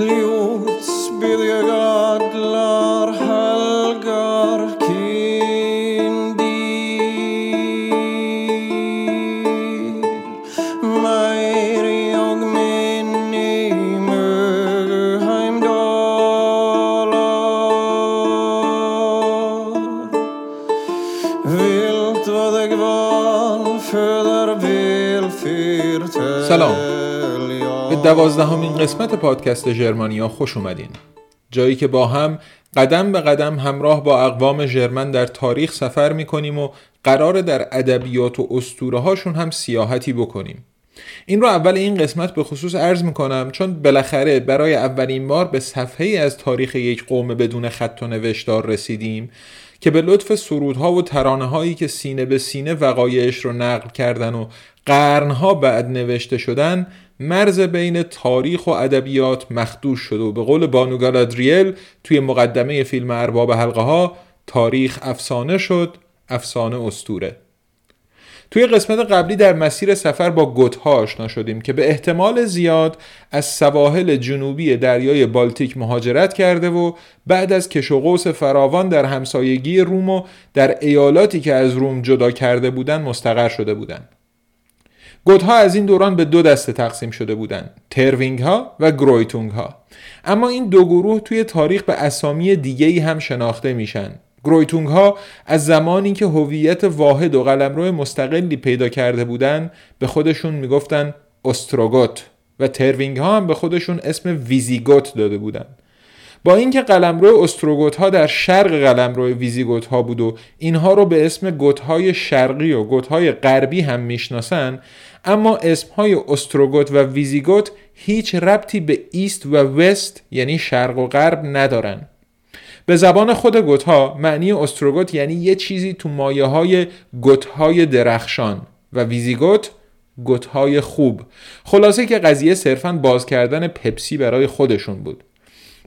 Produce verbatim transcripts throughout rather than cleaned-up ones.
ljótsbyrjagradlar helgar kindýr. Meiri og minni mögu heimdalar. Vilt vad jag vann föder välfyrtel. سلام، دوازدهمین قسمت پادکست ژرمانیا خوش اومدین. جایی که با هم قدم به قدم همراه با اقوام ژرمن در تاریخ سفر میکنیم و قرار در ادبیات و اسطوره هاشون هم سیاحتی بکنیم. این رو اول این قسمت به خصوص عرض میکنم چون بالاخره برای اولین بار به صفحه‌ای از تاریخ یک قوم بدون خط و نوشتار رسیدیم که به لطف سرودها و ترانه‌هایی که سینه به سینه وقایعش رو نقل کردن و قرنها بعد نوشته شدن، مرز بین تاریخ و ادبیات مخدوش شد و به قول بانو گالادریل توی مقدمه فیلم ارباب حلقه ها، تاریخ افسانه شد، افسانه اسطوره. توی قسمت قبلی در مسیر سفر با گوت‌ها آشنا شدیم که به احتمال زیاد از سواحل جنوبی دریای بالتیک مهاجرت کرده و بعد از کش و قوس فراوان در همسایگی روم و در ایالاتی که از روم جدا کرده بودند مستقر شده بودند. گوت‌ها از این دوران به دو دسته تقسیم شده بودند، تروینگ‌ها و گرویتونگ‌ها. اما این دو گروه توی تاریخ به اسامی دیگه‌ای هم شناخته میشن. گرویتونگ‌ها از زمانی که هویت واحد و قلمرو مستقلی پیدا کرده بودند به خودشون میگفتن اوستروگوت و تروینگ‌ها هم به خودشون اسم ویزیگوت داده بودند. با اینکه قلمرو اوستروگوت‌ها در شرق قلمرو ویزیگوت‌ها بود و اینها رو به اسم گوت‌های شرقی و گوت‌های غربی هم میشناسن، اما اسم‌های اوستروگوت و ویزیگوت هیچ ربطی به ایست و وست یعنی شرق و غرب ندارن. به زبان خود گوت‌ها معنی اوستروگوت یعنی یه چیزی تو مایه‌های گوت‌های درخشان و ویزیگوت گوت‌های خوب. خلاصه که قضیه صرفاً باز کردن پپسی برای خودشون بود.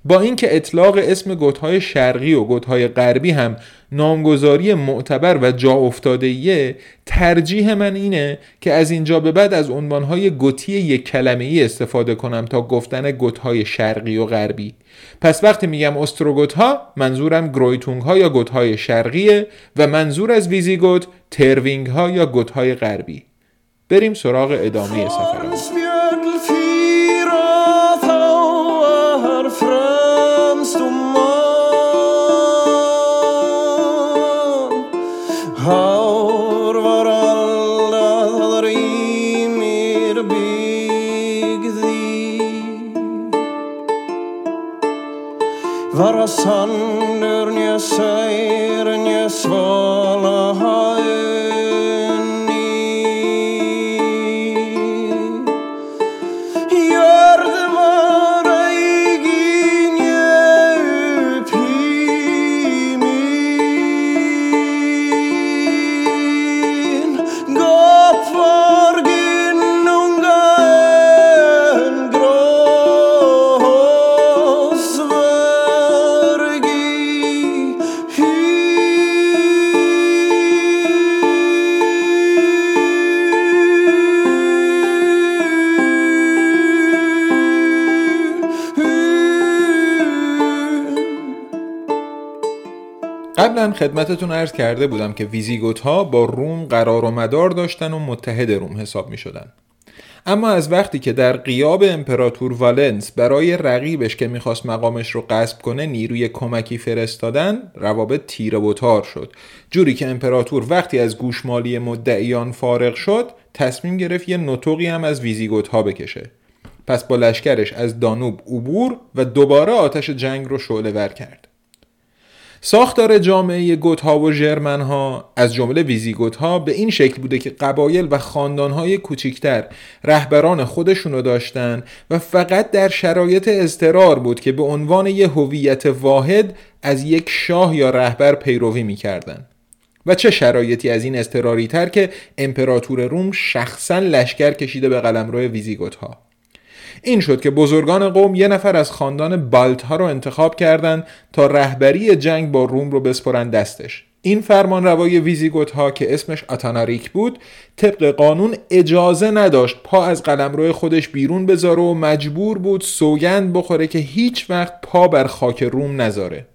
با اینکه اطلاق اسم گوت‌های شرقی و گوت‌های غربی هم نامگذاری معتبر و جا افتاده‌ایه، ترجیح من اینه که از اینجا به بعد از عنوان‌های گوتی یک کلمه‌ای استفاده کنم تا گفتن گوت‌های شرقی و غربی. پس وقتی میگم اوستروگوت‌ها منظورم گرویتونگ‌ها یا گوت‌های شرقیه و منظور از ویزیگوت تروینگ‌ها یا گوت‌های غربی. بریم سراغ ادامه سفرمون. Varasan nurnese rene svala haeni. Jörmunrekr ne uppimin. Gott var gnungan gråsvörd. قبلا خدمتتون عرض کرده بودم که ویزیگوت‌ها با روم قرار و مدار داشتن و متحد روم حساب می شدن. اما از وقتی که در غیاب امپراتور والنس برای رقیبش که میخواست مقامش رو غصب کنه نیروی کمکی فرستادن، روابط تیره و تار شد، جوری که امپراتور وقتی از گوشمالی مدعیان فارغ شد تصمیم گرفت یه نطقی هم از ویزیگوت‌ها بکشه. پس با لشکرش از دانوب عبور و دوباره آتش جنگ رو شعله‌ور کرد. ساختار جامعه گوت‌ها و ژرمن‌ها از جمله ویزیگوت‌ها به این شکل بوده که قبایل و خاندان‌های کوچکتر رهبران خودشونو داشتن و فقط در شرایط اضطرار بود که به عنوان یه هویت واحد از یک شاه یا رهبر پیروی می‌کردن. و چه شرایطی از این اضطراری تر که امپراتور روم شخصاً لشکر کشیده به قلمرو ویزیگوت‌ها. این شد که بزرگان قوم یه نفر از خاندان بالت ها رو انتخاب کردند تا رهبری جنگ با روم رو بسپرن دستش. این فرمانروای ویزیگوت ها که اسمش اتاناریک بود طبق قانون اجازه نداشت پا از قلمرو خودش بیرون بذاره و مجبور بود سوگند بخوره که هیچ وقت پا بر خاک روم نذاره.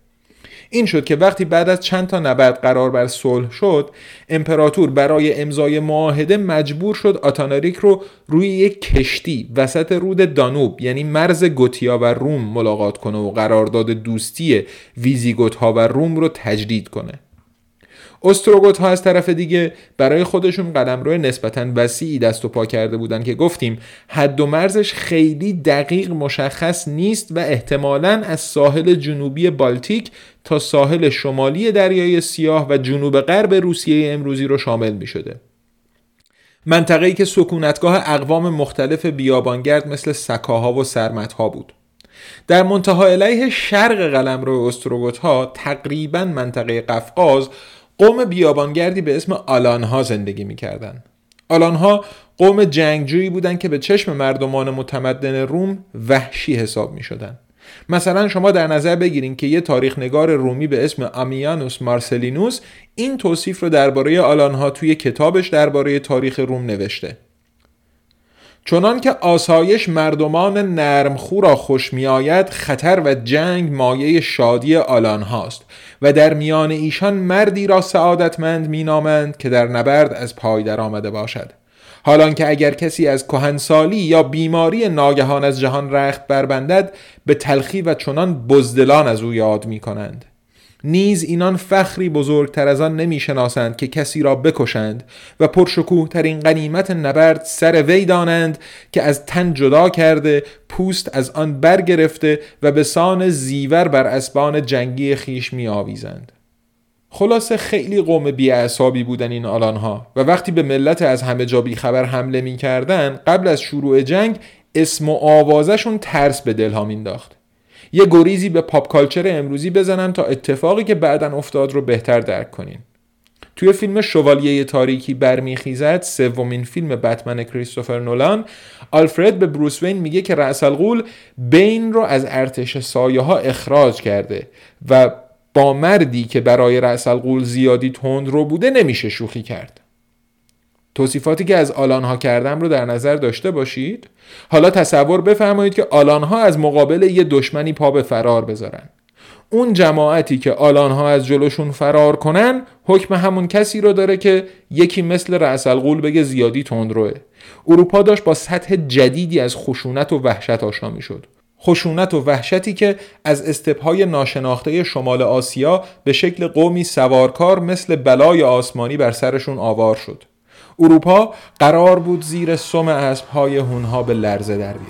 این شد که وقتی بعد از چند تا نبرد قرار بر صلح شد، امپراتور برای امضای معاهده مجبور شد آتاناریک رو روی یک کشتی وسط رود دانوب یعنی مرز گوتیا و روم ملاقات کنه و قرارداد دوستی ویزیگوت ها و روم رو تجدید کنه. اوستروگوت ها از طرف دیگه برای خودشون قلمرو نسبتاً وسیعی دست و پا کرده بودن که گفتیم حد و مرزش خیلی دقیق مشخص نیست و احتمالاً از ساحل جنوبی بالتیک تا ساحل شمالی دریای سیاه و جنوب غرب روسیه امروزی رو شامل می شده. منطقه‌ای که سکونتگاه اقوام مختلف بیابانگرد مثل سکاها و سرمتها بود. در منتهای علیه شرق قلمرو اوستروگوت ها تقریباً منطقه قفقاز قوم بیابانگردی به اسم آلانها زندگی می‌کردند. آلانها قوم جنگجویی بودند که به چشم مردمان متمدن روم وحشی حساب می‌شدند. مثلا شما در نظر بگیرین که یه تاریخ نگار رومی به اسم آمیانوس مارسلینوس این توصیف رو درباره آلانها توی کتابش درباره تاریخ روم نوشته. چنان که آسایش مردمان نرمخو را خوش می آید، خطر و جنگ مایه شادی آلان هاست و در میان ایشان مردی را سعادتمند می نامند که در نبرد از پای در آمده باشد. حالان که اگر کسی از کهنسالی یا بیماری ناگهان از جهان رخت بربندد، به تلخی و چنان بزدلان از او یاد می کنند. نیز اینان فخری بزرگتر از آن نمیشناسند که کسی را بکشند و پرشکوه ترین غنیمت نبرد سر وی دانند که از تن جدا کرده، پوست از آن برگرفته و به سان زیور بر اسبان جنگی خیش می آویزند. خلاصه خیلی قوم بی‌اعصابی بودن این آلانها و وقتی به ملت از همه جا بیخبر حمله می کردن، قبل از شروع جنگ اسم و آوازشون ترس به دلها مینداخت. یه گریزی به پاپ کالچر امروزی بزنم تا اتفاقی که بعداً افتاد رو بهتر درک کنین. توی فیلم شوالیه تاریکی برمیخیزد، سومین فیلم بتمن کریستوفر نولان، آلفرد به بروس وین میگه که رأس الغول بین رو از ارتش سایه ها اخراج کرده و با مردی که برای رأس الغول زیادی تند رو بوده نمیشه شوخی کرد. توصیفاتی که از آلانها کردم رو در نظر داشته باشید. حالا تصور بفرمایید که آلانها از مقابل یه دشمنی پا به فرار بذارن. اون جماعتی که آلانها از جلوشون فرار کنن حکم همون کسی رو داره که یکی مثل رأس الغول بگه زیادی تندروه. اروپا داشت با سطح جدیدی از خشونت و وحشت آشنا میشد. خشونت و وحشتی که از استپ‌های ناشناخته شمال آسیا به شکل قومی سوارکار مثل بلای آسمانی بر سرشون آوار شد. اروپا قرار بود زیر سم اسب‌های هونها به لرزه در بیاد.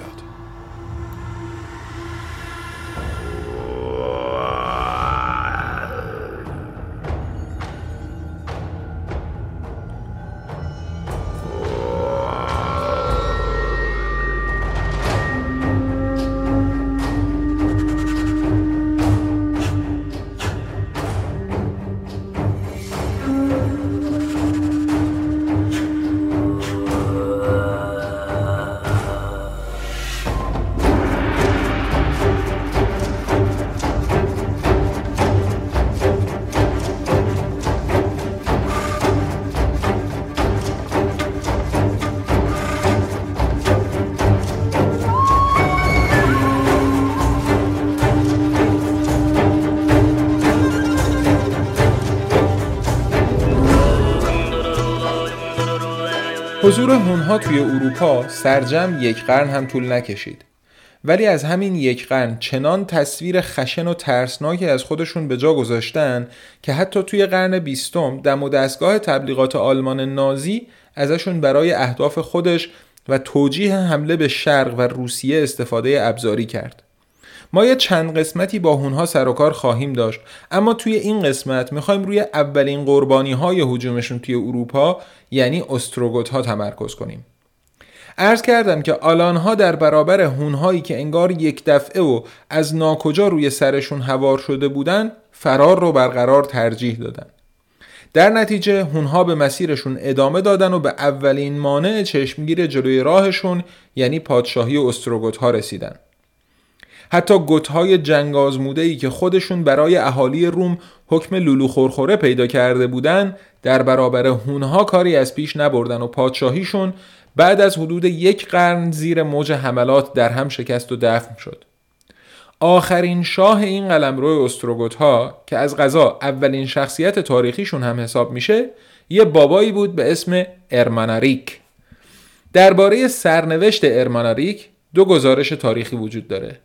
حضور هونها توی اروپا سرجم یک قرن هم طول نکشید، ولی از همین یک قرن چنان تصویر خشن و ترسناکی از خودشون به جا گذاشتن که حتی توی قرن بیستم دم و دستگاه تبلیغات آلمان نازی ازشون برای اهداف خودش و توجیه حمله به شرق و روسیه استفاده ابزاری کرد. ما یه چند قسمتی با هونها سر و کار خواهیم داشت، اما توی این قسمت میخوایم روی اولین قربانی‌های هجومشون توی اروپا یعنی اوستروگوت‌ها تمرکز کنیم. عرض کردم که آلان‌ها در برابر هون‌هایی که انگار یک دفعه و از ناکجا روی سرشون هوار شده بودن، فرار رو برقرار ترجیح دادن. در نتیجه هون‌ها به مسیرشون ادامه دادن و به اولین مانع چشمگیر جلوی راهشون یعنی پادشاهی اوستروگوت‌ها رسیدن. حتی گوتهای جنگ آزموده‌ای که خودشون برای اهالی روم حکم لولو خورخوره پیدا کرده بودن در برابر هونها کاری از پیش نبردن و پادشاهیشون بعد از حدود یک قرن زیر موج حملات در هم شکست و دفن شد. آخرین شاه این قلمرو استروگوت‌ها که از قضا اولین شخصیت تاریخیشون هم حساب میشه یه بابایی بود به اسم هرماناریک. درباره سرنوشت هرماناریک دو گزارش تاریخی وجود داره.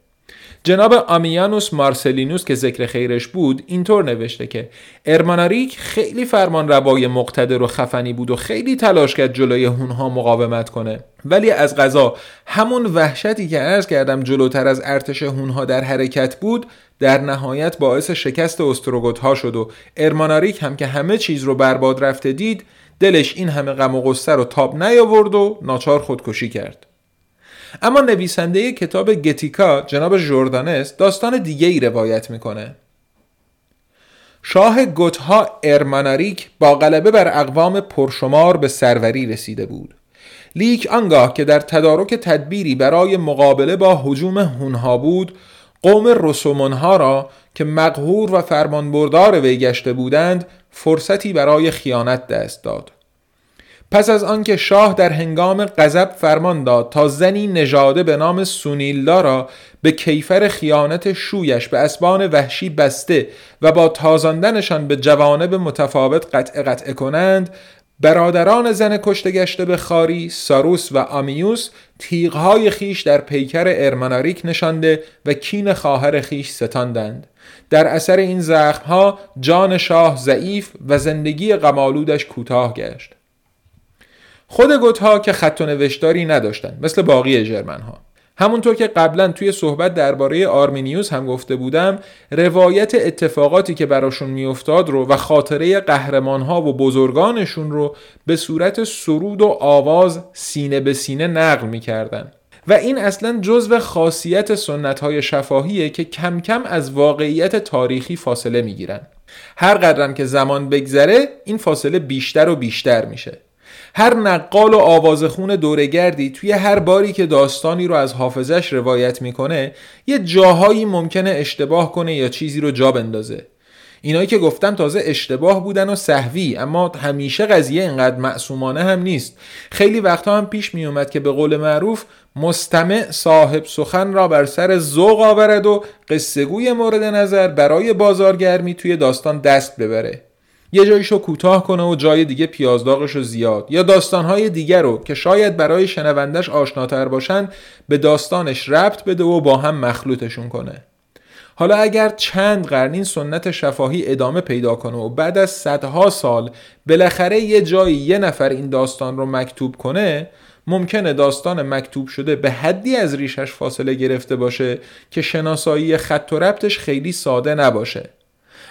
جناب آمیانوس مارسلینوس که ذکر خیرش بود اینطور نوشته که هرماناریک خیلی فرمانروای مقتدر و خفنی بود و خیلی تلاش کرد جلوی هونها مقاومت کنه، ولی از قضا همون وحشتی که عرض کردم جلوتر از ارتش هونها در حرکت بود در نهایت باعث شکست استروگوت‌ها شد و هرماناریک هم که همه چیز رو برباد رفته دید دلش این همه غم و غصه رو تاب نیاورد و ناچار خودکشی کرد. اما نویسنده کتاب گتیکا جناب ژوردانس داستان دیگه ای روایت میکنه. شاه گوتها هرماناریک با غلبه بر اقوام پرشمار به سروری رسیده بود، لیک آنگاه که در تدارک تدبیری برای مقابله با هجوم هونها بود، قوم رسومنها را که مقهور و فرمانبردار وی گشته بودند فرصتی برای خیانت دست داد. پس از آنکه شاه در هنگام غضب فرمان داد تا زنی نژاده به نام سونیلدا را به کیفر خیانت شویش به اسبان وحشی بسته و با تازاندنشان به جوانب متفاوت قطع قطع کنند، برادران زن کشته گشته به خاری ساروس و آمیوس تیغهای خیش در پیکر هرماناریک نشانده و کین خواهر خیش ستاندند. در اثر این زخمها جان شاه ضعیف و زندگی غمالودش کوتاه گشت. خود گوتها که خط و نوشتاری نداشتند مثل باقی ژرمن‌ها. همونطور که قبلا توی صحبت درباره آرمینیوس هم گفته بودم، روایت اتفاقاتی که براشون میافتاد رو و خاطره قهرمان‌ها و بزرگانشون رو به صورت سرود و آواز سینه به سینه نقل می‌کردن و این اصلا جزو خاصیت سنت‌های شفاهیه که کم کم از واقعیت تاریخی فاصله می‌گیرن. هر قدرم که زمان بگذره این فاصله بیشتر و بیشتر میشه. هر نقال و آوازخون دورگردی توی هر باری که داستانی رو از حافظش روایت میکنه یه جاهایی ممکنه اشتباه کنه یا چیزی رو جا بندازه. اینایی که گفتم تازه اشتباه بودن و سهوی، اما همیشه قضیه اینقدر معصومانه هم نیست. خیلی وقتا هم پیش میومد که به قول معروف مستمع صاحب سخن را بر سر ذوق آورد و قصه گوی مورد نظر برای بازارگرمی توی داستان دست ببره، یه جایشو کوتاه کنه و جای دیگه پیازداغشو زیاد، یا داستانهای دیگر رو که شاید برای شنوندش آشناتر باشن به داستانش ربط بده و با هم مخلوطشون کنه. حالا اگر چند قرن این سنت شفاهی ادامه پیدا کنه و بعد از صدها سال بالاخره یه جایی یه نفر این داستان رو مکتوب کنه، ممکنه داستان مکتوب شده به حدی از ریشش فاصله گرفته باشه که شناسایی خط و ربطش خیلی ساده نباشه.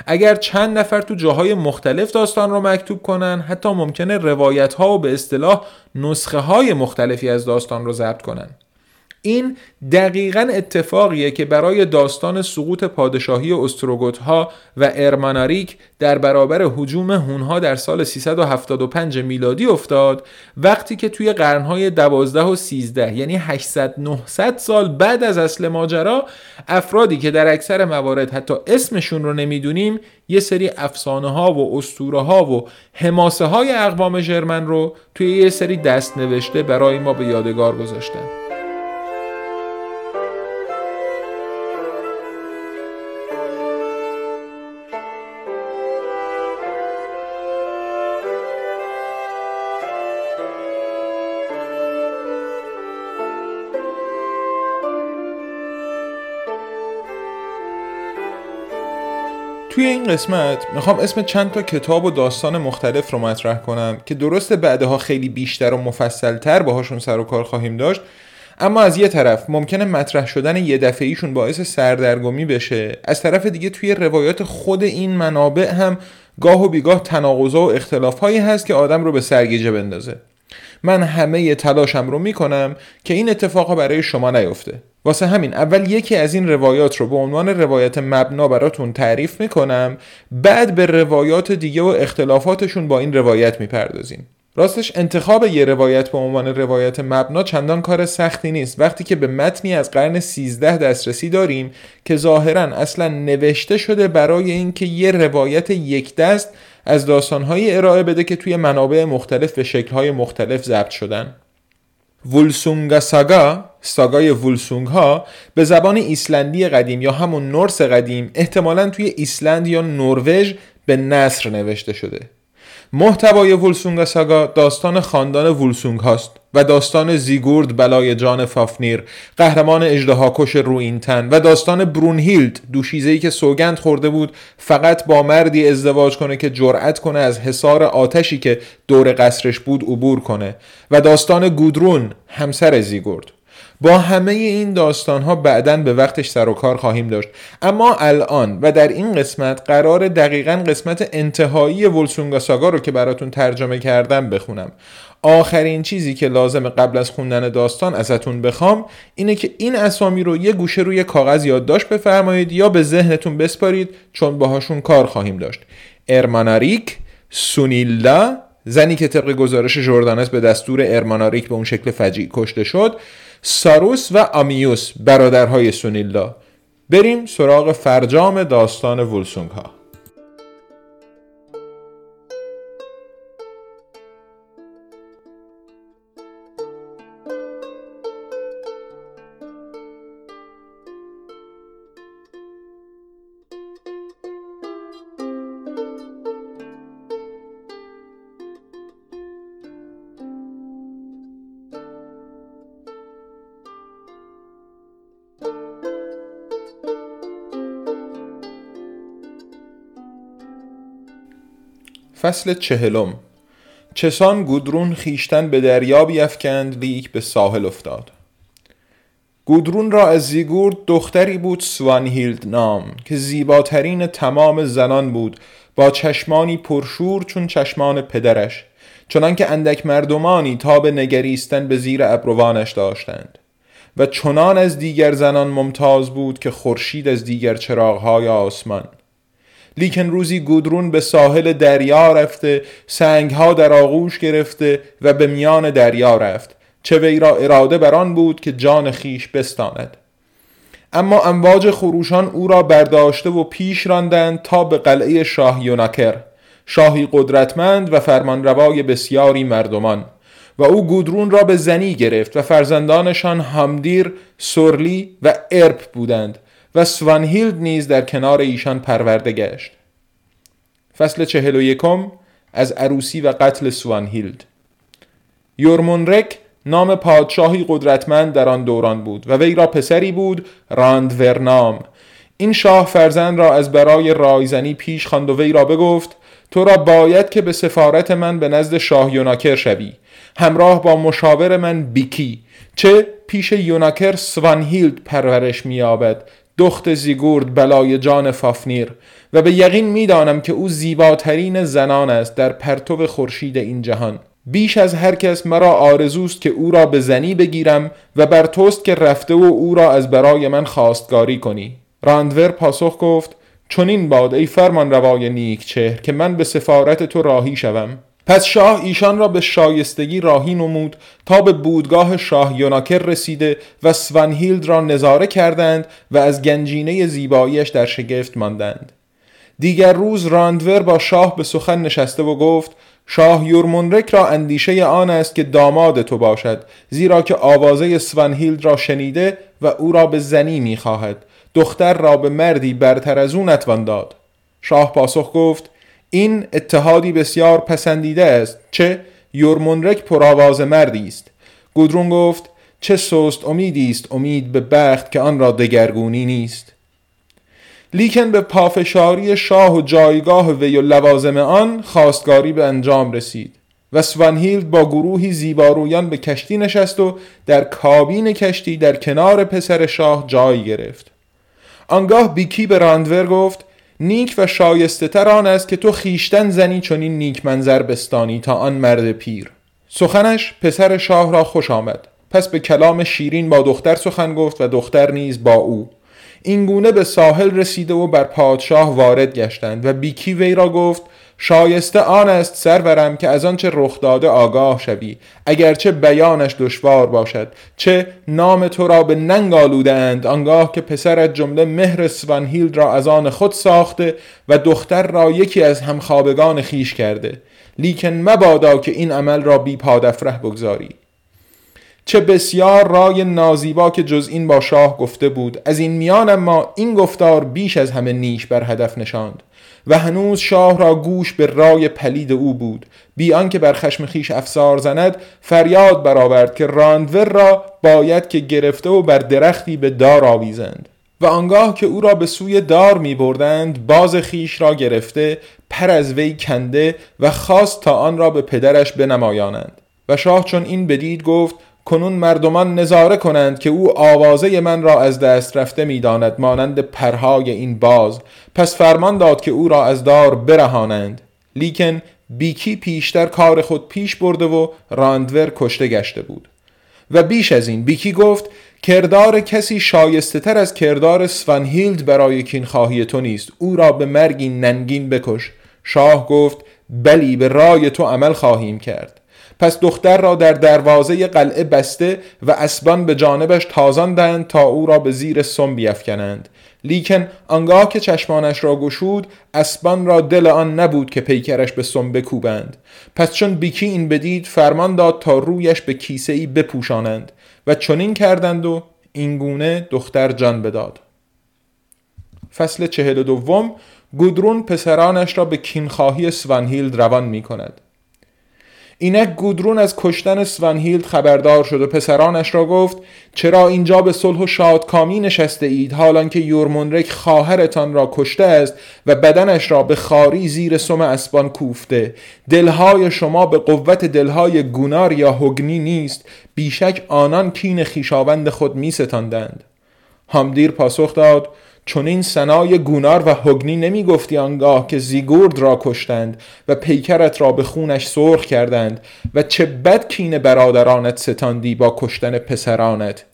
اگر چند نفر تو جاهای مختلف داستان رو مکتوب کنن، حتی ممکنه روایت ها و به اصطلاح نسخه های مختلفی از داستان رو ضبط کنن. این دقیقاً اتفاقیه که برای داستان سقوط پادشاهی استروگوت ها و هرماناریک در برابر هجوم هونها در سال سیصد و هفتاد و پنج میلادی افتاد، وقتی که توی قرنهای دوازده و سیزده یعنی هشتصد نهصد سال بعد از اصل ماجرا افرادی که در اکثر موارد حتی اسمشون رو نمیدونیم یه سری افسانه ها و اسطوره ها و حماسه های اقوام ژرمن رو توی یه سری دست نوشته برای ما به یادگار گذاشتن. توی این قسمت میخوام اسم چند تا کتاب و داستان مختلف رو مطرح کنم که درسته بعدها خیلی بیشتر و مفصلتر باهاشون سر و کار خواهیم داشت، اما از یه طرف ممکنه مطرح شدن یه دفعیشون باعث سردرگمی بشه، از طرف دیگه توی روایات خود این منابع هم گاه و بیگاه تناقض‌ها و اختلاف‌هایی هست که آدم رو به سرگیجه بندازه. من همه ی تلاشم رو میکنم که این اتفاقا برای شما نیفته. واسه همین اول یکی از این روایات رو به عنوان روایت مبنا براتون تعریف میکنم، بعد به روایات دیگه و اختلافاتشون با این روایت میپردازیم. راستش انتخاب یه روایت به عنوان روایت مبنا چندان کار سختی نیست وقتی که به متنی از قرن سیزده دسترسی داریم که ظاهراً اصلاً نوشته شده برای اینکه یه روایت یک دست از داستان‌های ارائه بده که توی منابع مختلف به شکل‌های مختلف ضبط شدن. وولسونگا ساگا، ساگای وولسونگ ها به زبان ایسلندی قدیم یا همون نورس قدیم احتمالاً توی ایسلند یا نروژ به نثر نوشته شده. محتوای وولسونگا ساگا داستان خاندان وولسونگ هاست و داستان زیگورد بلای جان فافنیر، قهرمان اژدهاکش روئینتن، و داستان برونهیلد، دوشیزه‌ای که سوگند خورده بود فقط با مردی ازدواج کنه که جرأت کنه از حصار آتشی که دور قصرش بود عبور کنه، و داستان گودرون همسر زیگورد. با همه این داستان‌ها بعداً به وقتش سر و کار خواهیم داشت، اما الان و در این قسمت قرار دقیقاً قسمت انتهایی وولسونگا ساگا رو که براتون ترجمه کردم بخونم. آخرین چیزی که لازم قبل از خوندن داستان ازتون بخوام اینه که این اسامی رو یه گوشه روی کاغذ یادداشت بفرمایید یا به ذهنتون بسپارید چون باهاشون کار خواهیم داشت. ارماناریک، سونیلدا، زنی که طبق گزارش ژوردانس به دستور ارماناریک به اون شکل فجیع کشته شد، ساروس و آمیوس برادرهای سونیلدا. بریم سراغ فرجام داستان وولسونگ ها. فصل چهلم. چسان گودرون خیشتن به دریا بیفکند لیک به ساحل افتاد. گودرون را از زیگورد دختری بود سوانهیلد نام که زیباترین تمام زنان بود، با چشمانی پرشور چون چشمان پدرش، چنان که اندک مردمانی تا به نگریستن به زیر ابروانش داشتند و چنان از دیگر زنان ممتاز بود که خورشید از دیگر چراغهای آسمان. لیکن روزی گودرون به ساحل دریا رفته، سنگها در آغوش گرفته و به میان دریا رفت، چه وی را اراده بران بود که جان خیش بستاند. اما امواج خروشان او را برداشته و پیش راندند تا به قلعه شاه یوناکر، شاهی قدرتمند و فرمانروای بسیاری مردمان، و او گودرون را به زنی گرفت و فرزندانشان همدیر، سورلی و ارپ بودند و سوانهیلد نیز در کنار ایشان پرورده گشت. فصل چهل و یکم، از عروسی و قتل سوانهیلد. یورمونرک نام پادشاهی قدرتمند در آن دوران بود و وی را پسری بود راندور نام. این شاه فرزند را از برای رایزنی پیش خواند و وی را بگفت تو را باید که به سفارت من به نزد شاه یوناکر شوی، همراه با مشاور من بیکی، چه پیش یوناکر سوانهیلد پرورش می‌یابد، دخت زیگورد بلای جان فافنیر، و به یقین میدانم که او زیباترین زنان است در پرتو خورشید این جهان. بیش از هر کس مرا آرزوست که او را به زنی بگیرم و بر توست که رفته و او را از برای من خواستگاری کنی. راندور پاسخ گفت چنین باد ای فرمان روای نیک چهر که من به سفارت تو راهی شوم. پس شاه ایشان را به شایستگی راهی نمود تا به بودگاه شاه یوناکر رسیده و سوانهیلد را نظاره کردند و از گنجینه زیباییش در شگفت ماندند. دیگر روز راندور با شاه به سخن نشسته و گفت شاه یورمونرک را اندیشه آن است که داماد تو باشد، زیرا که آوازه سوانهیلد را شنیده و او را به زنی می‌خواهد. دختر را به مردی برتر از او نتوان داد. شاه پاسخ گفت این اتحادی بسیار پسندیده است، چه یورمونرک پرآواز مردی است. گودرون گفت چه سست امیدی است امید به بخت که آن را دگرگونی نیست. لیکن به پافشاری شاه و جایگاه وی و لوازم آن خواستگاری به انجام رسید و سوانهیلد با گروهی زیبارویان به کشتی نشست و در کابین کشتی در کنار پسر شاه جای گرفت. آنگاه بیکی به راندور گفت نیک و شایسته تر آن است که تو خیشتن زنی چنین نیک منظر بستانی تا آن مرد پیر. سخنش پسر شاه را خوش آمد، پس به کلام شیرین با دختر سخن گفت و دختر نیز با او. اینگونه به ساحل رسیده و بر پادشاه وارد گشتند و بیکی وی را گفت شایسته آن است سرورم که از آنچه رخ داده آگاه شوی، اگرچه بیانش دشوار باشد. چه نام تو را به ننگ آلودند آنگاه که پسرت جمله مهر سوانهیلد را از آن خود ساخته و دختر را یکی از همخوابگان خیش کرده، لیکن مبادا که این عمل را بی پادفره بگذاری. چه بسیار رای نازیبا که جز این با شاه گفته بود، از این میان اما این گفتار بیش از همه نیش بر هدف نشاند و هنوز شاه را گوش به رای پلید او بود. بی آنکه بر خشم خیش افسار زند، فریاد برآورد که راندور را باید که گرفته و بر درختی به دار آویزند. و آنگاه که او را به سوی دار می بردند، باز خیش را گرفته، پر از وی کنده و خواست تا آن را به پدرش بنمایانند. و شاه چون این بدید گفت: کنون مردمان نظاره کنند که او آوازه من را از دست رفته می داند مانند پرهای این باز. پس فرمان داد که او را از دار برهانند، لیکن بیکی پیشتر کار خود پیش برده و راندور کشته گشته بود. و بیش از این بیکی گفت: کردار کسی شایسته تر از کردار سوانهیلد برای کینخواهی تو نیست، او را به مرگی ننگین بکش. شاه گفت: بلی، به رای تو عمل خواهیم کرد. پس دختر را در دروازه قلعه بسته و اسبان به جانبش تازاندند تا او را به زیر سم بیفکنند، لیکن آنگاه که چشمانش را گشود، اسبان را دل آن نبود که پیکرش به سم بکوبند. پس چون بیکی این بدید، فرمان داد تا رویش به کیسه‌ای بپوشانند و چنین کردند و اینگونه دختر جان بداد. فصل چهل و دوم. گودرون پسرانش را به کینخواهی سوانهیلد روان می کند. اینک گودرون از کشتن سوانهیلد خبردار شد و پسرانش را گفت: چرا اینجا به صلح و شادکامی نشسته اید، حالان که یورمونرک خواهرتان را کشته است و بدنش را به خاری زیر سم اسبان کوفته؟ دلهای شما به قوت دلهای گونار یا هوگنی نیست، بیشک آنان کین خیشاوند خود می ستاندند. همدیر پاسخ داد: چون این سنای گونار و هوگنی نمی گفتی آنگاه که زیگورد را کشتند و پیکرت را به خونش سرخ کردند و چه بد کین برادرانت ستاندی با کشتن پسرانت؟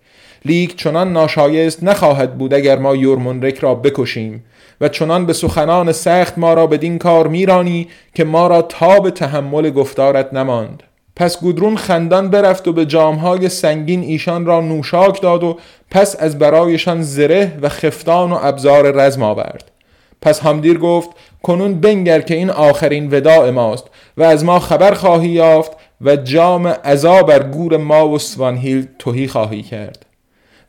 لیک چنان ناشایست نخواهد بود اگر ما یورمونرک را بکشیم و چنان به سخنان سخت ما را بدین کار میرانی که ما را تاب تحمل گفتارت نماند. پس گودرون خندان برفت و به جامهای سنگین ایشان را نوشاک داد و پس از برایشان زره و خفتان و ابزار رزم آورد. پس همدیر گفت: کنون بنگر که این آخرین وداع ماست و از ما خبر خواهی یافت و جام عزا بر گور ما و سوانهیلد تهی خواهی کرد.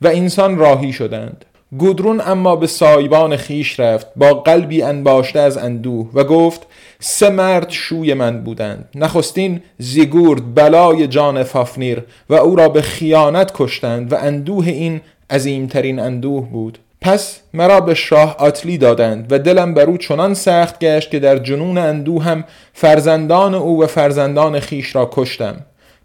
و انسان راهی شدند. گودرون اما به سایبان خیش رفت با قلبی انباشته از اندوه و گفت: سه مرد شوی من بودند. نخستین زیگورد بلای جان فافنیر و او را به خیانت کشتند و اندوه این عظیمترین اندوه بود. پس مرا به شاه آتلی دادند و دلم بر او چنان سخت گشت که در جنون اندوه هم فرزندان او و فرزندان خیش را کشتم.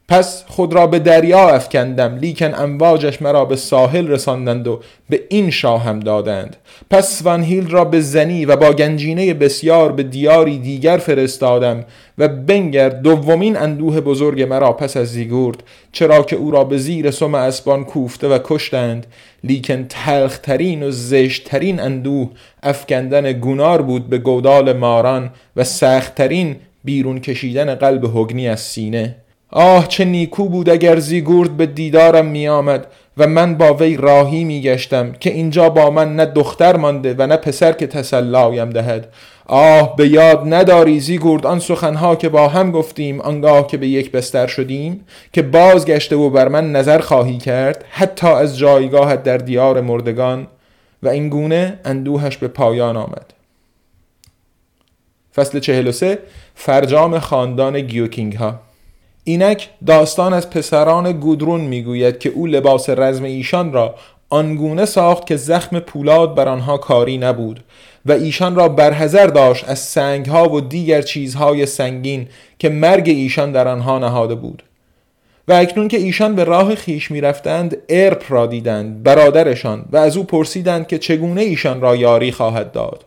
پس خود را به دریا افکندم، لیکن امواجش مرا به ساحل رساندند و به این شاه هم دادند. پس سوانهیلد را به زنی و با گنجینه بسیار به دیاری دیگر فرستادم و بنگر دومین اندوه بزرگ مرا پس از زیگورد، چرا که او را به زیر سم اسبان کوفته و کشتند، لیکن تلخترین و زشترین اندوه افکندن گونار بود به گودال ماران و سختترین بیرون کشیدن قلب هوگنی از سینه. آه، چه نیکو بود اگر زیگورد به دیدارم می آمد و من با وی راهی می گشتم که اینجا با من نه دختر مانده و نه پسر که تسلایم دهد. آه، به یاد نداری زیگورد آن سخنها که با هم گفتیم آنگاه که به یک بستر شدیم، که بازگشته و بر من نظر خواهی کرد حتی از جایگاهت در دیار مردگان؟ و اینگونه اندوهش به پایان آمد. فصل چهل و سه. فرجام خاندان گیوکینگ ها. اینک داستان از پسران گودرون میگوید که او لباس رزم ایشان را آنگونه ساخت که زخم پولاد بر آنها کاری نبود و ایشان را برحذر داشت از سنگها و دیگر چیزهای سنگین که مرگ ایشان در آنها نهاده بود. و اکنون که ایشان به راه خیش میرفتند، ارپ را دیدند، برادرشان، و از او پرسیدند که چگونه ایشان را یاری خواهد داد.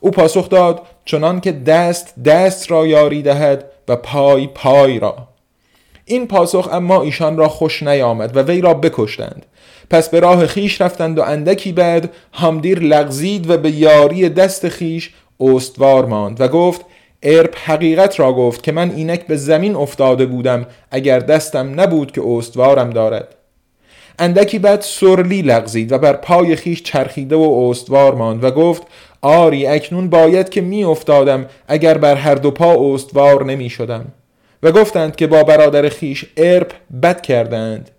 او پاسخ داد: چنان که دست دست را یاری دهد و پای پای را. این پاسخ اما ایشان را خوش نیامد و وی را بکشتند. پس به راه خیش رفتند و اندکی بعد همدیر لغزید و به یاری دست خیش استوار ماند و گفت: ارپ حقیقت را گفت که من اینک به زمین افتاده بودم اگر دستم نبود که استوارم دارد. اندکی بعد سرلی لغزید و بر پای خیش چرخیده و استوار ماند و گفت آری اکنون باید که می افتادم اگر بر هر دو پا استوار نمی شدم. و گفتند که با برادر خیش ارپ بد کردند،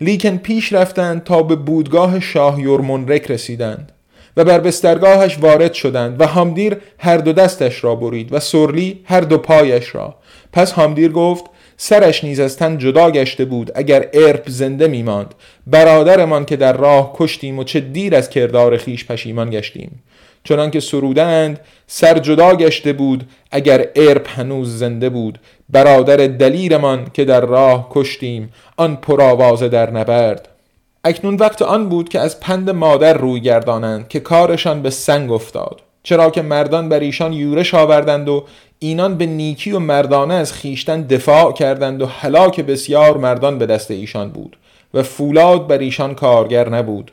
لیکن پیش رفتند تا به بودگاه شاه یورمونرک رسیدند و بر بسترگاهش وارد شدند و هامدیر هر دو دستش را برید و سرلی هر دو پایش را. پس هامدیر گفت سرش نیز از تن جدا گشته بود اگر ارپ زنده می ماند، برادرمان که در راه کشتیم و چه دیر از کردار خیش پشیمان گشتیم. چنان که سرودند سر جدا گشته بود اگر ارپ هنوز زنده بود، برادر دلیرمان که در راه کشتیم آن پرآوازه در نبرد. اکنون وقت آن بود که از پند مادر روی گردانند که کارشان به سنگ افتاد، چرا که مردان بر ایشان یورش آوردند و اینان به نیکی و مردانه از خیشتن دفاع کردند و هلاک بسیار مردان به دست ایشان بود و فولاد بر ایشان کارگر نبود.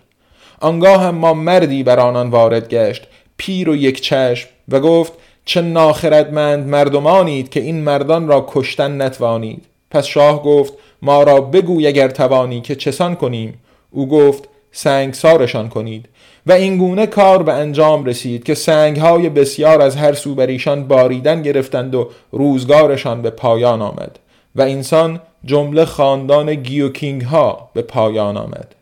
آنگاه هم ما مردی بر آنان وارد گشت، پیر و یک چشم، و گفت چه ناخردمند مردمانید که این مردان را کشتن نتوانید. پس شاه گفت ما را بگوی اگر توانی که چسان کنیم. او گفت سنگسارشان کنید. و اینگونه کار به انجام رسید که سنگهای بسیار از هر سو بر ایشان باریدن گرفتند و روزگارشان به پایان آمد و انسان جمله خاندان گیوکینگ ها به پایان آمد.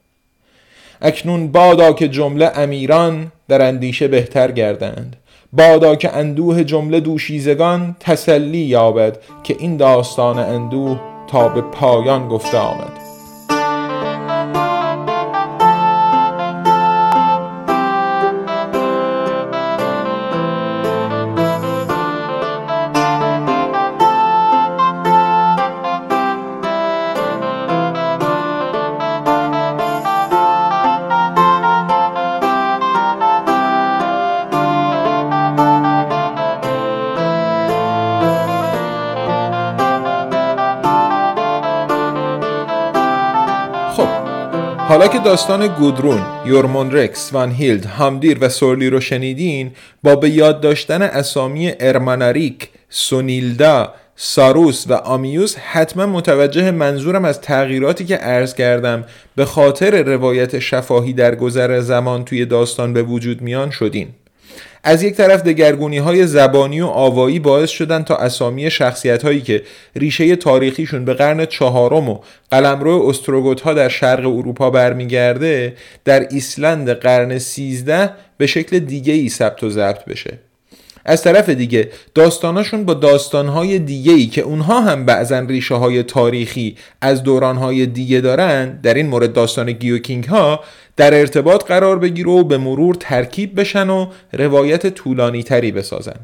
اکنون بادا که جمله امیران در اندیشه بهتر گردند، بادا که اندوه جمله دوشیزگان تسلی یابد که این داستان اندوه تا به پایان گفته آمد. حالا که داستان گودرون، یورمونرکر، سوانهیلد، هامدیر و سورلی رو شنیدین، با به یاد داشتن اسامی ارماناریک، سونیلدا، ساروس و آمیوس حتما متوجه منظورم از تغییراتی که عرض کردم به خاطر روایت شفاهی در گذر زمان توی داستان به وجود میان شدین. از یک طرف دگرگونی‌های زبانی و آوایی باعث شدن تا اسامی شخصیت‌هایی که ریشه تاریخیشون به قرن چهارم و قلمرو استروگوت‌ها در شرق اروپا برمیگرده در ایسلند قرن سیزده به شکل دیگه‌ای ثبت و ضبط بشه. از طرف دیگه داستاناشون با داستان‌های دیگه‌ای که اونها هم بعضاً ریشه‌های تاریخی از دوران‌های دیگه دارن، در این مورد داستان گیوکینگ‌ها، در ارتباط قرار بگیره و به مرور ترکیب بشن و روایت طولانی تری بسازن.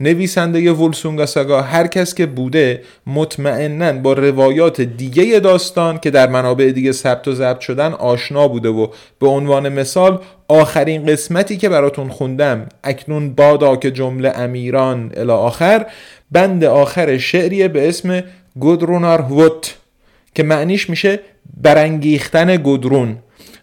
نویسنده ولسونگا ساگا هر کس که بوده مطمئناً با روایات دیگه داستان که در منابع دیگه ثبت و ضبط شدن آشنا بوده و به عنوان مثال آخرین قسمتی که براتون خوندم، اکنون بادا که جمله امیران الی آخر، بند آخر شعریه به اسم گودرونارهوت که معنیش میشه برانگیختن گودرون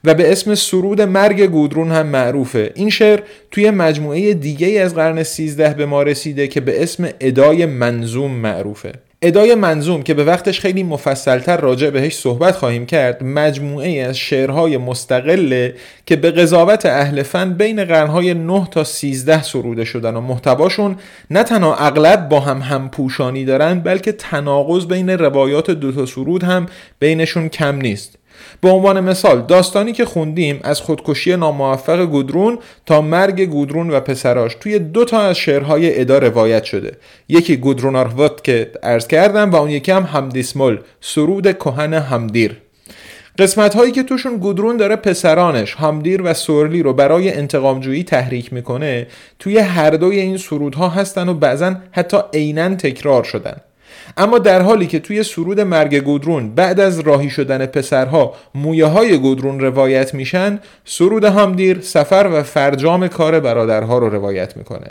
و به اسم سرود مرگ گودرون هم معروفه. این شعر توی مجموعه دیگه‌ای از قرن سیزده به ما رسیده که به اسم ادای منظوم معروفه. ادای منظوم که به وقتش خیلی مفصلتر راجع بهش صحبت خواهیم کرد، مجموعه از شعرهای مستقله که به قضاوت اهل فن بین قرنهای نه تا سیزده سروده شدن و محتواشون نه تنها اغلب با هم همپوشانی دارن، بلکه تناقض بین روایات دو تا سرود هم بینشون کم نیست. به عنوان مثال داستانی که خوندیم از خودکشی ناموفق گودرون تا مرگ گودرون و پسراش توی دو تا از شعرهای ادا روایت شده، یکی گودرونارهوت که عرض کردم و اون یکی هم همدیسمول، سرود کهن همدیر. قسمت هایی که توشون گودرون داره پسرانش همدیر و سورلی رو برای انتقامجویی تحریک میکنه توی هر دوی این سرودها هستن و بعضا حتی عیناً تکرار شدن. اما در حالی که توی سرود مرگ گودرون بعد از راهی شدن پسرها مویه های گودرون روایت میشن، سرود همدیر سفر و فرجام کار برادرها رو روایت میکنه.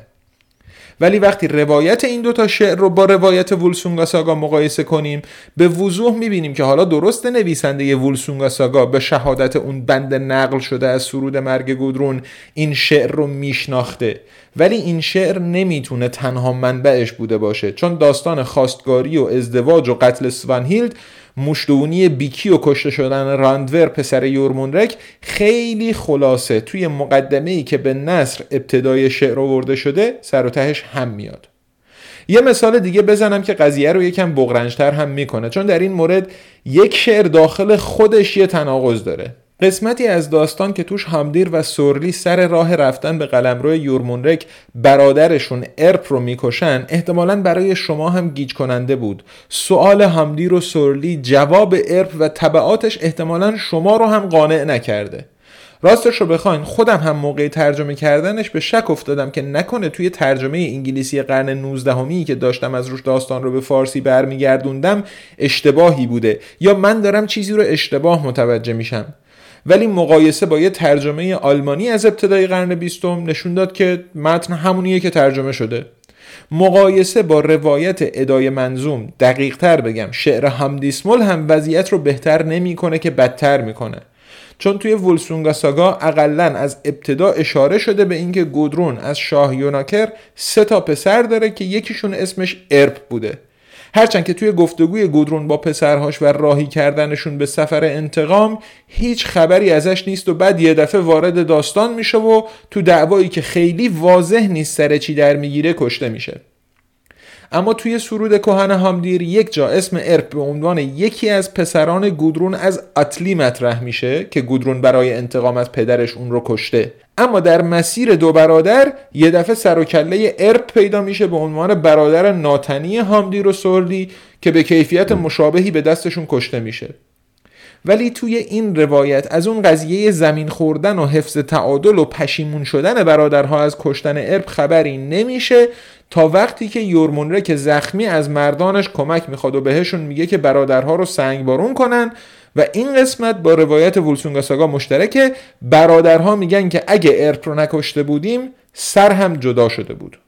ولی وقتی روایت این دوتا شعر رو با روایت وولسونگا ساگا مقایسه کنیم به وضوح میبینیم که حالا درست نویسنده وولسونگا ساگا به شهادت اون بند نقل شده از سرود مرگ گودرون این شعر رو میشناخته، ولی این شعر نمیتونه تنها منبعش بوده باشه، چون داستان خواستگاری و ازدواج و قتل سوانهیلد، مشدونی بیکی و کشته شدن راندور پسر یورمونرک خیلی خلاصه توی مقدمه‌ای که به نثر ابتدای شعر آورده شده سر و تهش هم میاد. یه مثال دیگه بزنم که قضیه رو یکم بغرنج‌تر هم میکنه، چون در این مورد یک شعر داخل خودش یه تناقض داره. قسمتی از داستان که توش همدیر و سورلی سر راه رفتن به قلمرو یورمونرک برادرشون ارپ رو میکشن احتمالاً برای شما هم گیج کننده بود. سوال همدیر و سورلی جواب ارپ و تبعاتش احتمالاً شما رو هم قانع نکرده. راستش رو بخواین خودم هم موقع ترجمه کردنش به شک افتادم که نکنه توی ترجمه انگلیسی قرن نوزدهمی که داشتم از روش داستان رو به فارسی برمیگردوندم اشتباهی بوده یا من دارم چیزی رو اشتباه متوجه میشم. ولی مقایسه با یه ترجمه آلمانی از ابتدای قرن بیستم نشون داد که متن همونیه که ترجمه شده. مقایسه با روایت ادای منظوم، دقیق تر بگم شعر همدیسمول هم وضعیت رو بهتر نمی کنه که بدتر می کنه، چون توی وولسونگا ساگا اقلن از ابتدا اشاره شده به اینکه گودرون از شاه یوناکر سه تا پسر داره که یکیشون اسمش ارپ بوده، هرچند که توی گفتگوی گودرون با پسرهاش و راهی کردنشون به سفر انتقام هیچ خبری ازش نیست و بعد یه دفعه وارد داستان میشه و تو دعوایی که خیلی واضح نیست سر چی در میگیره کشته میشه. اما توی سرود کهن همدیر یک جا اسم ارپ به عنوان یکی از پسران گودرون از اتلی مطرح میشه که گودرون برای انتقام از پدرش اون رو کشته، اما در مسیر دو برادر یه دفعه سر و کله ارپ پیدا میشه به عنوان برادر ناتنی همدیر و سورلی که به کیفیت مشابهی به دستشون کشته میشه. ولی توی این روایت از اون قضیه زمین خوردن و حفظ تعادل و پشیمون شدن برادرها از کشتن ارپ خبری نمیشه تا وقتی که یورمونرک زخمی از مردانش کمک میخواد و بهشون میگه که برادرها رو سنگبارون کنن و این قسمت با روایت وولسونگا ساگا مشترکه. برادرها میگن که اگه ارپ رو نکشته بودیم سر هم جدا شده بود.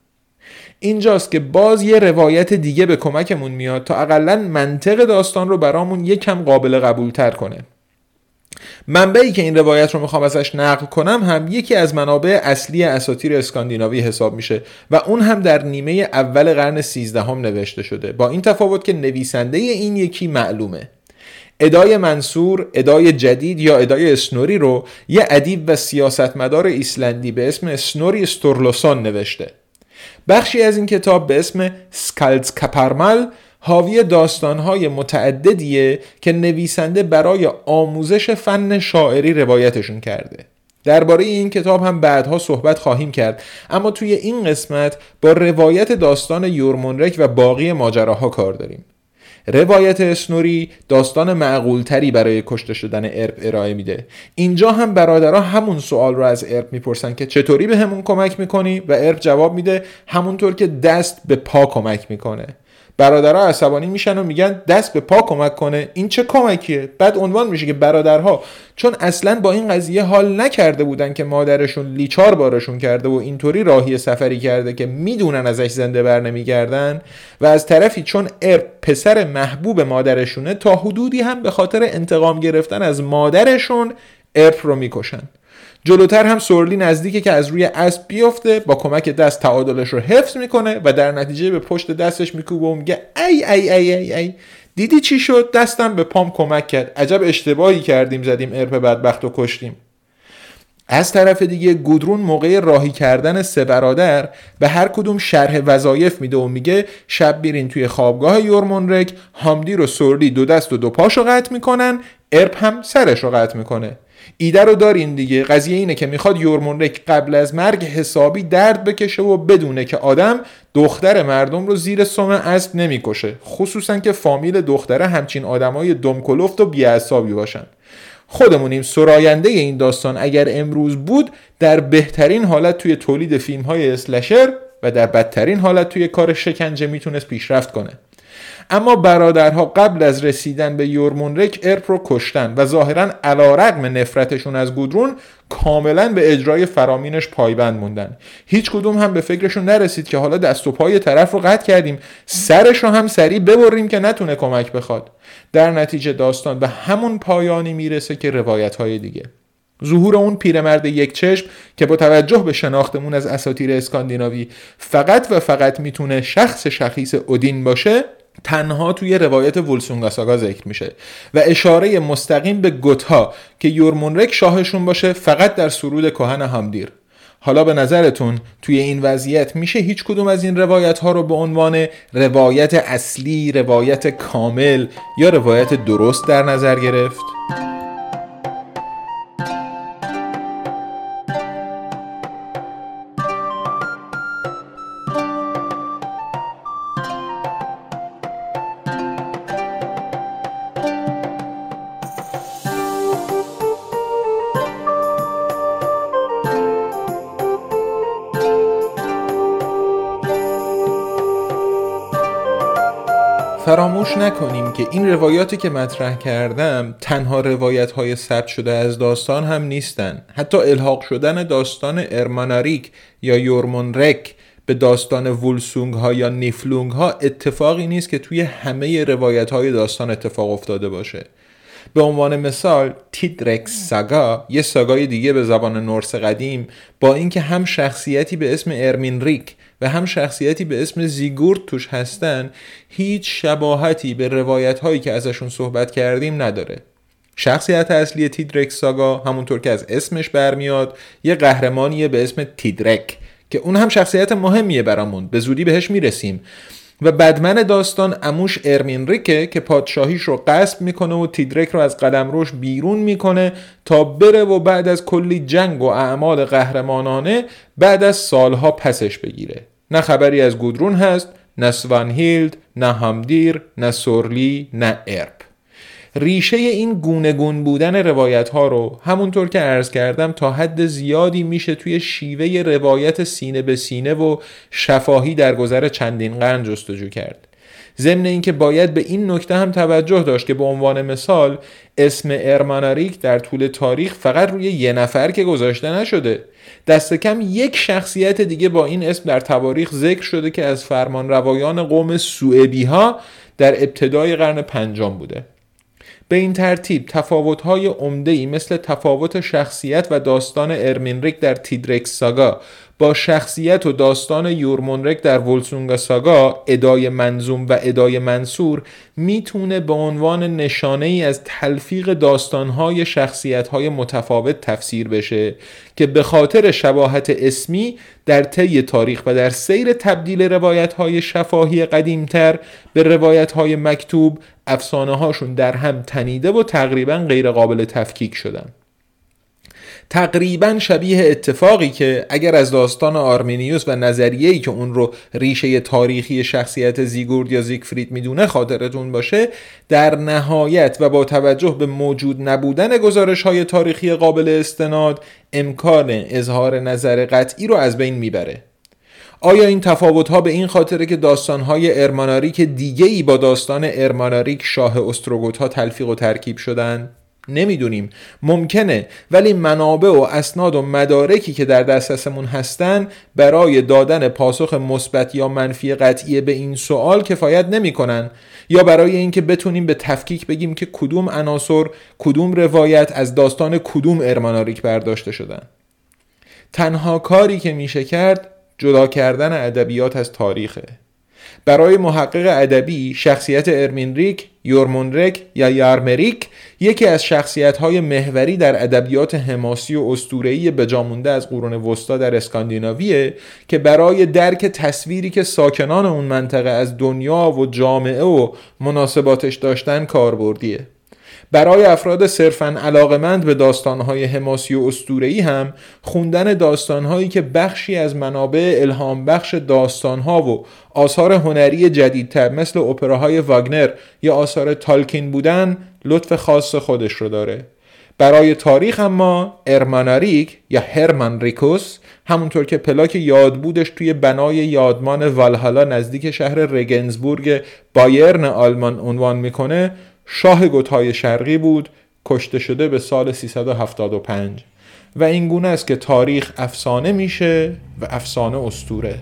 اینجاست که باز یه روایت دیگه به کمکمون میاد تا اقلن منطق داستان رو برامون یکم قابل قبول تر کنه. منبعی که این روایت رو میخوام ازش نقل کنم هم یکی از منابع اصلی اساطیر اسکاندیناوی حساب میشه و اون هم در نیمه اول قرن سیزدهم نوشته شده، با این تفاوت که نویسنده این یکی معلومه. ادای منصور، ادای جدید یا ادای اسنوری رو یه ادیب و سیاستمدار ایسلندی به اسم اسنوری استورلوسون نوشته. بخشی از این کتاب به اسم سکالدسکاپرمال حاوی داستان‌های متعددیه که نویسنده برای آموزش فن شاعری روایتشون کرده. درباره این کتاب هم بعدها صحبت خواهیم کرد، اما توی این قسمت با روایت داستان یورمونرک و باقی ماجراها کار داریم. روایت اسنوری داستان معقولتری برای کشته شدن ارپ ارائه میده. اینجا هم برادرها همون سوال رو از ارپ میپرسن که چطوری به همون کمک میکنی و ارپ جواب میده همونطور که دست به پا کمک میکنه. برادرها عصبانی میشن و میگن دست به پا کمک کنه، این چه کمکیه؟ بعد عنوان میشه که برادرها چون اصلاً با این قضیه حال نکرده بودن که مادرشون لیچار بارشون کرده و اینطوری راهی سفری کرده که میدونن ازش زنده بر نمیگردن و از طرفی چون ارپ پسر محبوب مادرشونه تا حدودی هم به خاطر انتقام گرفتن از مادرشون ارپ رو میکشن. جلوتر هم سورلی نزدیکه که از روی اسب بیفته، با کمک دست تعادلش رو حفظ میکنه و در نتیجه به پشت دستش میکوبه و میگه ای ای ای ای ای دیدی چی شد؟ دستم به پام کمک کرد، عجب اشتباهی کردیم زدیم ارپ بدبخت و کشتیم. از طرف دیگه گودرون موقع راهی کردن سه برادر به هر کدوم شرح وظایف میده و میگه شب بیرین توی خوابگاه یورمونرک، همدیر و سورلی دو دست و دو پاشو قطع میکنن، ارپ هم سرشو قطع میکنه. ایده رو دارین دیگه، قضیه اینه که میخواد یورمونرک قبل از مرگ حسابی درد بکشه و بدونه که آدم دختر مردم رو زیر سم اسب نمیکشه، خصوصا که فامیل دختره همچین آدمای دمکلفت و بی‌عصابی باشن. خودمونیم سراینده این داستان اگر امروز بود در بهترین حالت توی تولید فیلم‌های اسلشر و در بدترین حالت توی کار شکنجه میتونست پیشرفت کنه. اما برادرها قبل از رسیدن به یورمونرک ارپ رو کشتن و ظاهراً علیرغم نفرتشون از گودرون کاملاً به اجرای فرامینش پایبند موندن. هیچ کدوم هم به فکرشون نرسید که حالا دست و پای طرف رو قطع کردیم، سرش رو هم سریع ببریم که نتونه کمک بخواد. در نتیجه داستان به همون پایانی میرسه که روایت‌های دیگه. ظهور اون پیرمرد یک چشم که با توجه به شناختمون از اساطیر اسکاندیناوی فقط و فقط میتونه شخص شخیص اودین باشه، تنها توی روایت ولسونگا ساگا ذکر میشه و اشاره مستقیم به گوتها که یورمونرک شاهشون باشه فقط در سرود کهن همدیر. حالا به نظرتون توی این وضعیت میشه هیچ کدوم از این روایت ها رو به عنوان روایت اصلی، روایت کامل یا روایت درست در نظر گرفت؟ فراموش نکنیم که این روایاتی که مطرح کردم تنها روایت‌های ثبت شده از داستان هم نیستن. حتی الحاق شدن داستان هرماناریک یا یورمونرک به داستان ولسونگ ها یا نیفلونگ ها اتفاقی نیست که توی همه روایت‌های داستان اتفاق افتاده باشه. به عنوان مثال تیدرکس ساگا، یه ساگای دیگه به زبان نورس قدیم، با اینکه هم شخصیتی به اسم ارمینریک و هم شخصیتی به اسم زیگورد توش هستن، هیچ شباهتی به روایت هایی که ازشون صحبت کردیم نداره. شخصیت اصلی تیدرکس ساگا همونطور که از اسمش برمیاد یه قهرمانیه به اسم تیدرک که اون هم شخصیت مهمیه برامون، به زودی بهش میرسیم. و بدمن داستان عموش ارمینریکه که پادشاهیش رو غصب میکنه و تیدرک رو از قلمروش بیرون میکنه تا بره و بعد از کلی جنگ و اعمال قهرمانانه بعد از سالها پسش بگیره. نه خبری از گودرون هست، نه سوانهیلد، نه همدیر، نه سورلی، نه ارپ. ریشه این گونگون بودن روایت ها رو همونطور که عرض کردم تا حد زیادی میشه توی شیوه روایت سینه به سینه و شفاهی در گذر چندین قرن جستجو کرد. ضمن اینکه باید به این نکته هم توجه داشت که به عنوان مثال اسم هرماناریک در طول تاریخ فقط روی یه نفر که گذاشته نشده، دست کم یک شخصیت دیگه با این اسم در تواریخ ذکر شده که از فرمانروایان قوم سوئدی ها در ابتدای قرن پنجم بوده. به این ترتیب تفاوت‌های عمده‌ای مثل تفاوت شخصیت و داستان ارمینریک در تیدرکس ساگا با شخصیت و داستان یورمونرک در ولسونگا ساگا، ادای منظوم و ادای منصور، میتونه به عنوان نشانه‌ای از تلفیق داستان‌های شخصیت‌های متفاوت تفسیر بشه که به خاطر شباهت اسمی در طی تاریخ و در سیر تبدیل روایت‌های شفاهی قدیمتر به روایت‌های مکتوب، افسانه‌هاشون در هم تنیده و تقریباً غیر قابل تفکیک شدن. تقریبا شبیه اتفاقی که اگر از داستان آرمینیوس و نظریه‌ای که اون رو ریشه تاریخی شخصیت زیگورد یا زیگفرید میدونه خاطرتون باشه، در نهایت و با توجه به موجود نبودن گزارش‌های تاریخی قابل استناد امکان اظهار نظر قطعی رو از بین میبره. آیا این تفاوت‌ها به این خاطره که داستان‌های هرماناریک دیگه‌ای با داستان هرماناریک شاه استروگوت‌ها تلفیق و ترکیب شدن؟ نمیدونیم، ممکنه، ولی منابع و اسناد و مدارکی که در دسترسمون هستن برای دادن پاسخ مثبت یا منفی قطعی به این سوال کفایت نمیکنن، یا برای اینکه بتونیم به تفکیک بگیم که کدوم عناصر، کدوم روایت از داستان کدوم هرماناریک برداشته شدن. تنها کاری که میشه کرد جدا کردن ادبیات از تاریخه. برای محقق ادبی شخصیت ارمینریک، یورمونرک یا یارمریک یکی از شخصیت‌های محوری در ادبیات حماسی و اسطوره‌ای بجامونده از قرون وسطا در اسکاندیناویه که برای درک تصویری که ساکنان اون منطقه از دنیا و جامعه و مناسباتش داشتن کاربردیه. برای افراد صرفاً علاقمند به داستان‌های حماسی و اسطوره‌ای هم خوندن داستان‌هایی که بخشی از منابع الهام بخش داستان‌ها و آثار هنری جدیدتر مثل اپراهای واگنر یا آثار تالکین بودن لطف خاص خودش رو داره. برای تاریخ اما ارماناریک یا هرمانریکوس، همونطور که پلاک یادبودش توی بنای یادمان والهالا نزدیک شهر رگنزبورگ بایرن آلمان عنوان میکنه، شاه گوتهای شرقی بود، کشته شده به سال سیصد و هفتاد و پنج. و این گونه است که تاریخ افسانه میشه و افسانه اسطوره.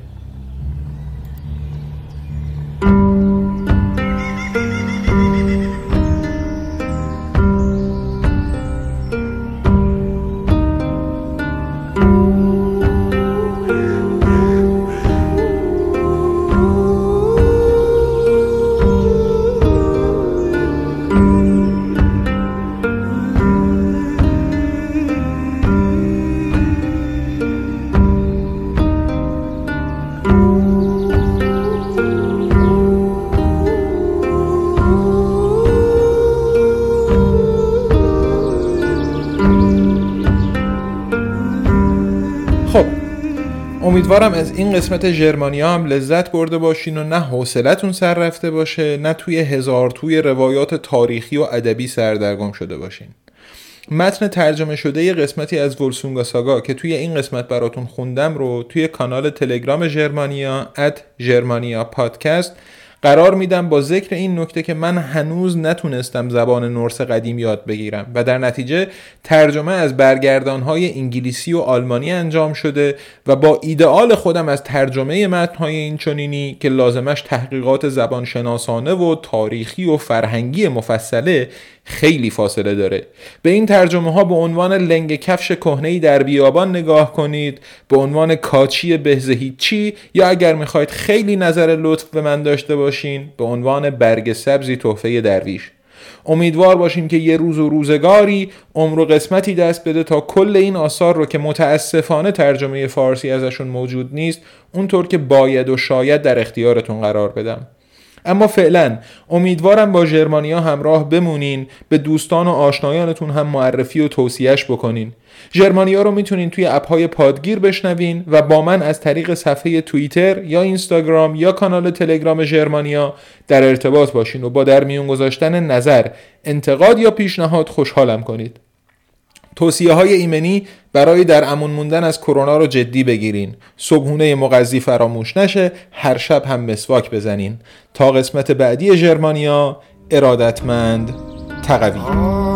امیدوارم از این قسمت ژرمانیا هم لذت برده باشین و نه حوصلتون سر رفته باشه، نه توی هزار توی روایات تاریخی و ادبی سردرگم شده باشین. متن ترجمه شده یه قسمتی از وولسونگا ساگا که توی این قسمت براتون خوندم رو توی کانال تلگرام ژرمانیا ات ژرمانیا پادکست قرار میدم، با ذکر این نکته که من هنوز نتونستم زبان نورس قدیم یاد بگیرم و در نتیجه ترجمه از برگردانهای انگلیسی و آلمانی انجام شده و با ایدئال خودم از ترجمه متنهای اینچنینی که لازمش تحقیقات زبانشناسانه و تاریخی و فرهنگی مفصله خیلی فاصله داره. به این ترجمه ها به عنوان لنگ کفش کهنه‌ای در بیابان نگاه کنید، به عنوان کاچی بهزه هیچی، یا اگر میخواید خیلی نظر لطف به من داشته باشین به عنوان برگ سبزی تحفه درویش. امیدوار باشیم که یه روز و روزگاری عمر و قسمتی دست بده تا کل این آثار رو که متاسفانه ترجمه فارسی ازشون موجود نیست اونطور که باید و شاید در اختیارتون قرار بدم. اما فعلا امیدوارم با ژرمانیا همراه بمونین، به دوستان و آشنایانتون هم معرفی و توصیهش بکنین. ژرمانیا رو میتونین توی اپ‌های پادگیر بشنوین و با من از طریق صفحه توییتر یا اینستاگرام یا کانال تلگرام ژرمانیا در ارتباط باشین و با در میون گذاشتن نظر، انتقاد یا پیشنهاد خوشحالم کنید. توصیه‌های ایمنی برای در امان موندن از کرونا رو جدی بگیرین. صبحونه مغذی فراموش نشه، هر شب هم مسواک بزنین. تا قسمت بعدی ژرمانیا، ارادتمند، تقوی.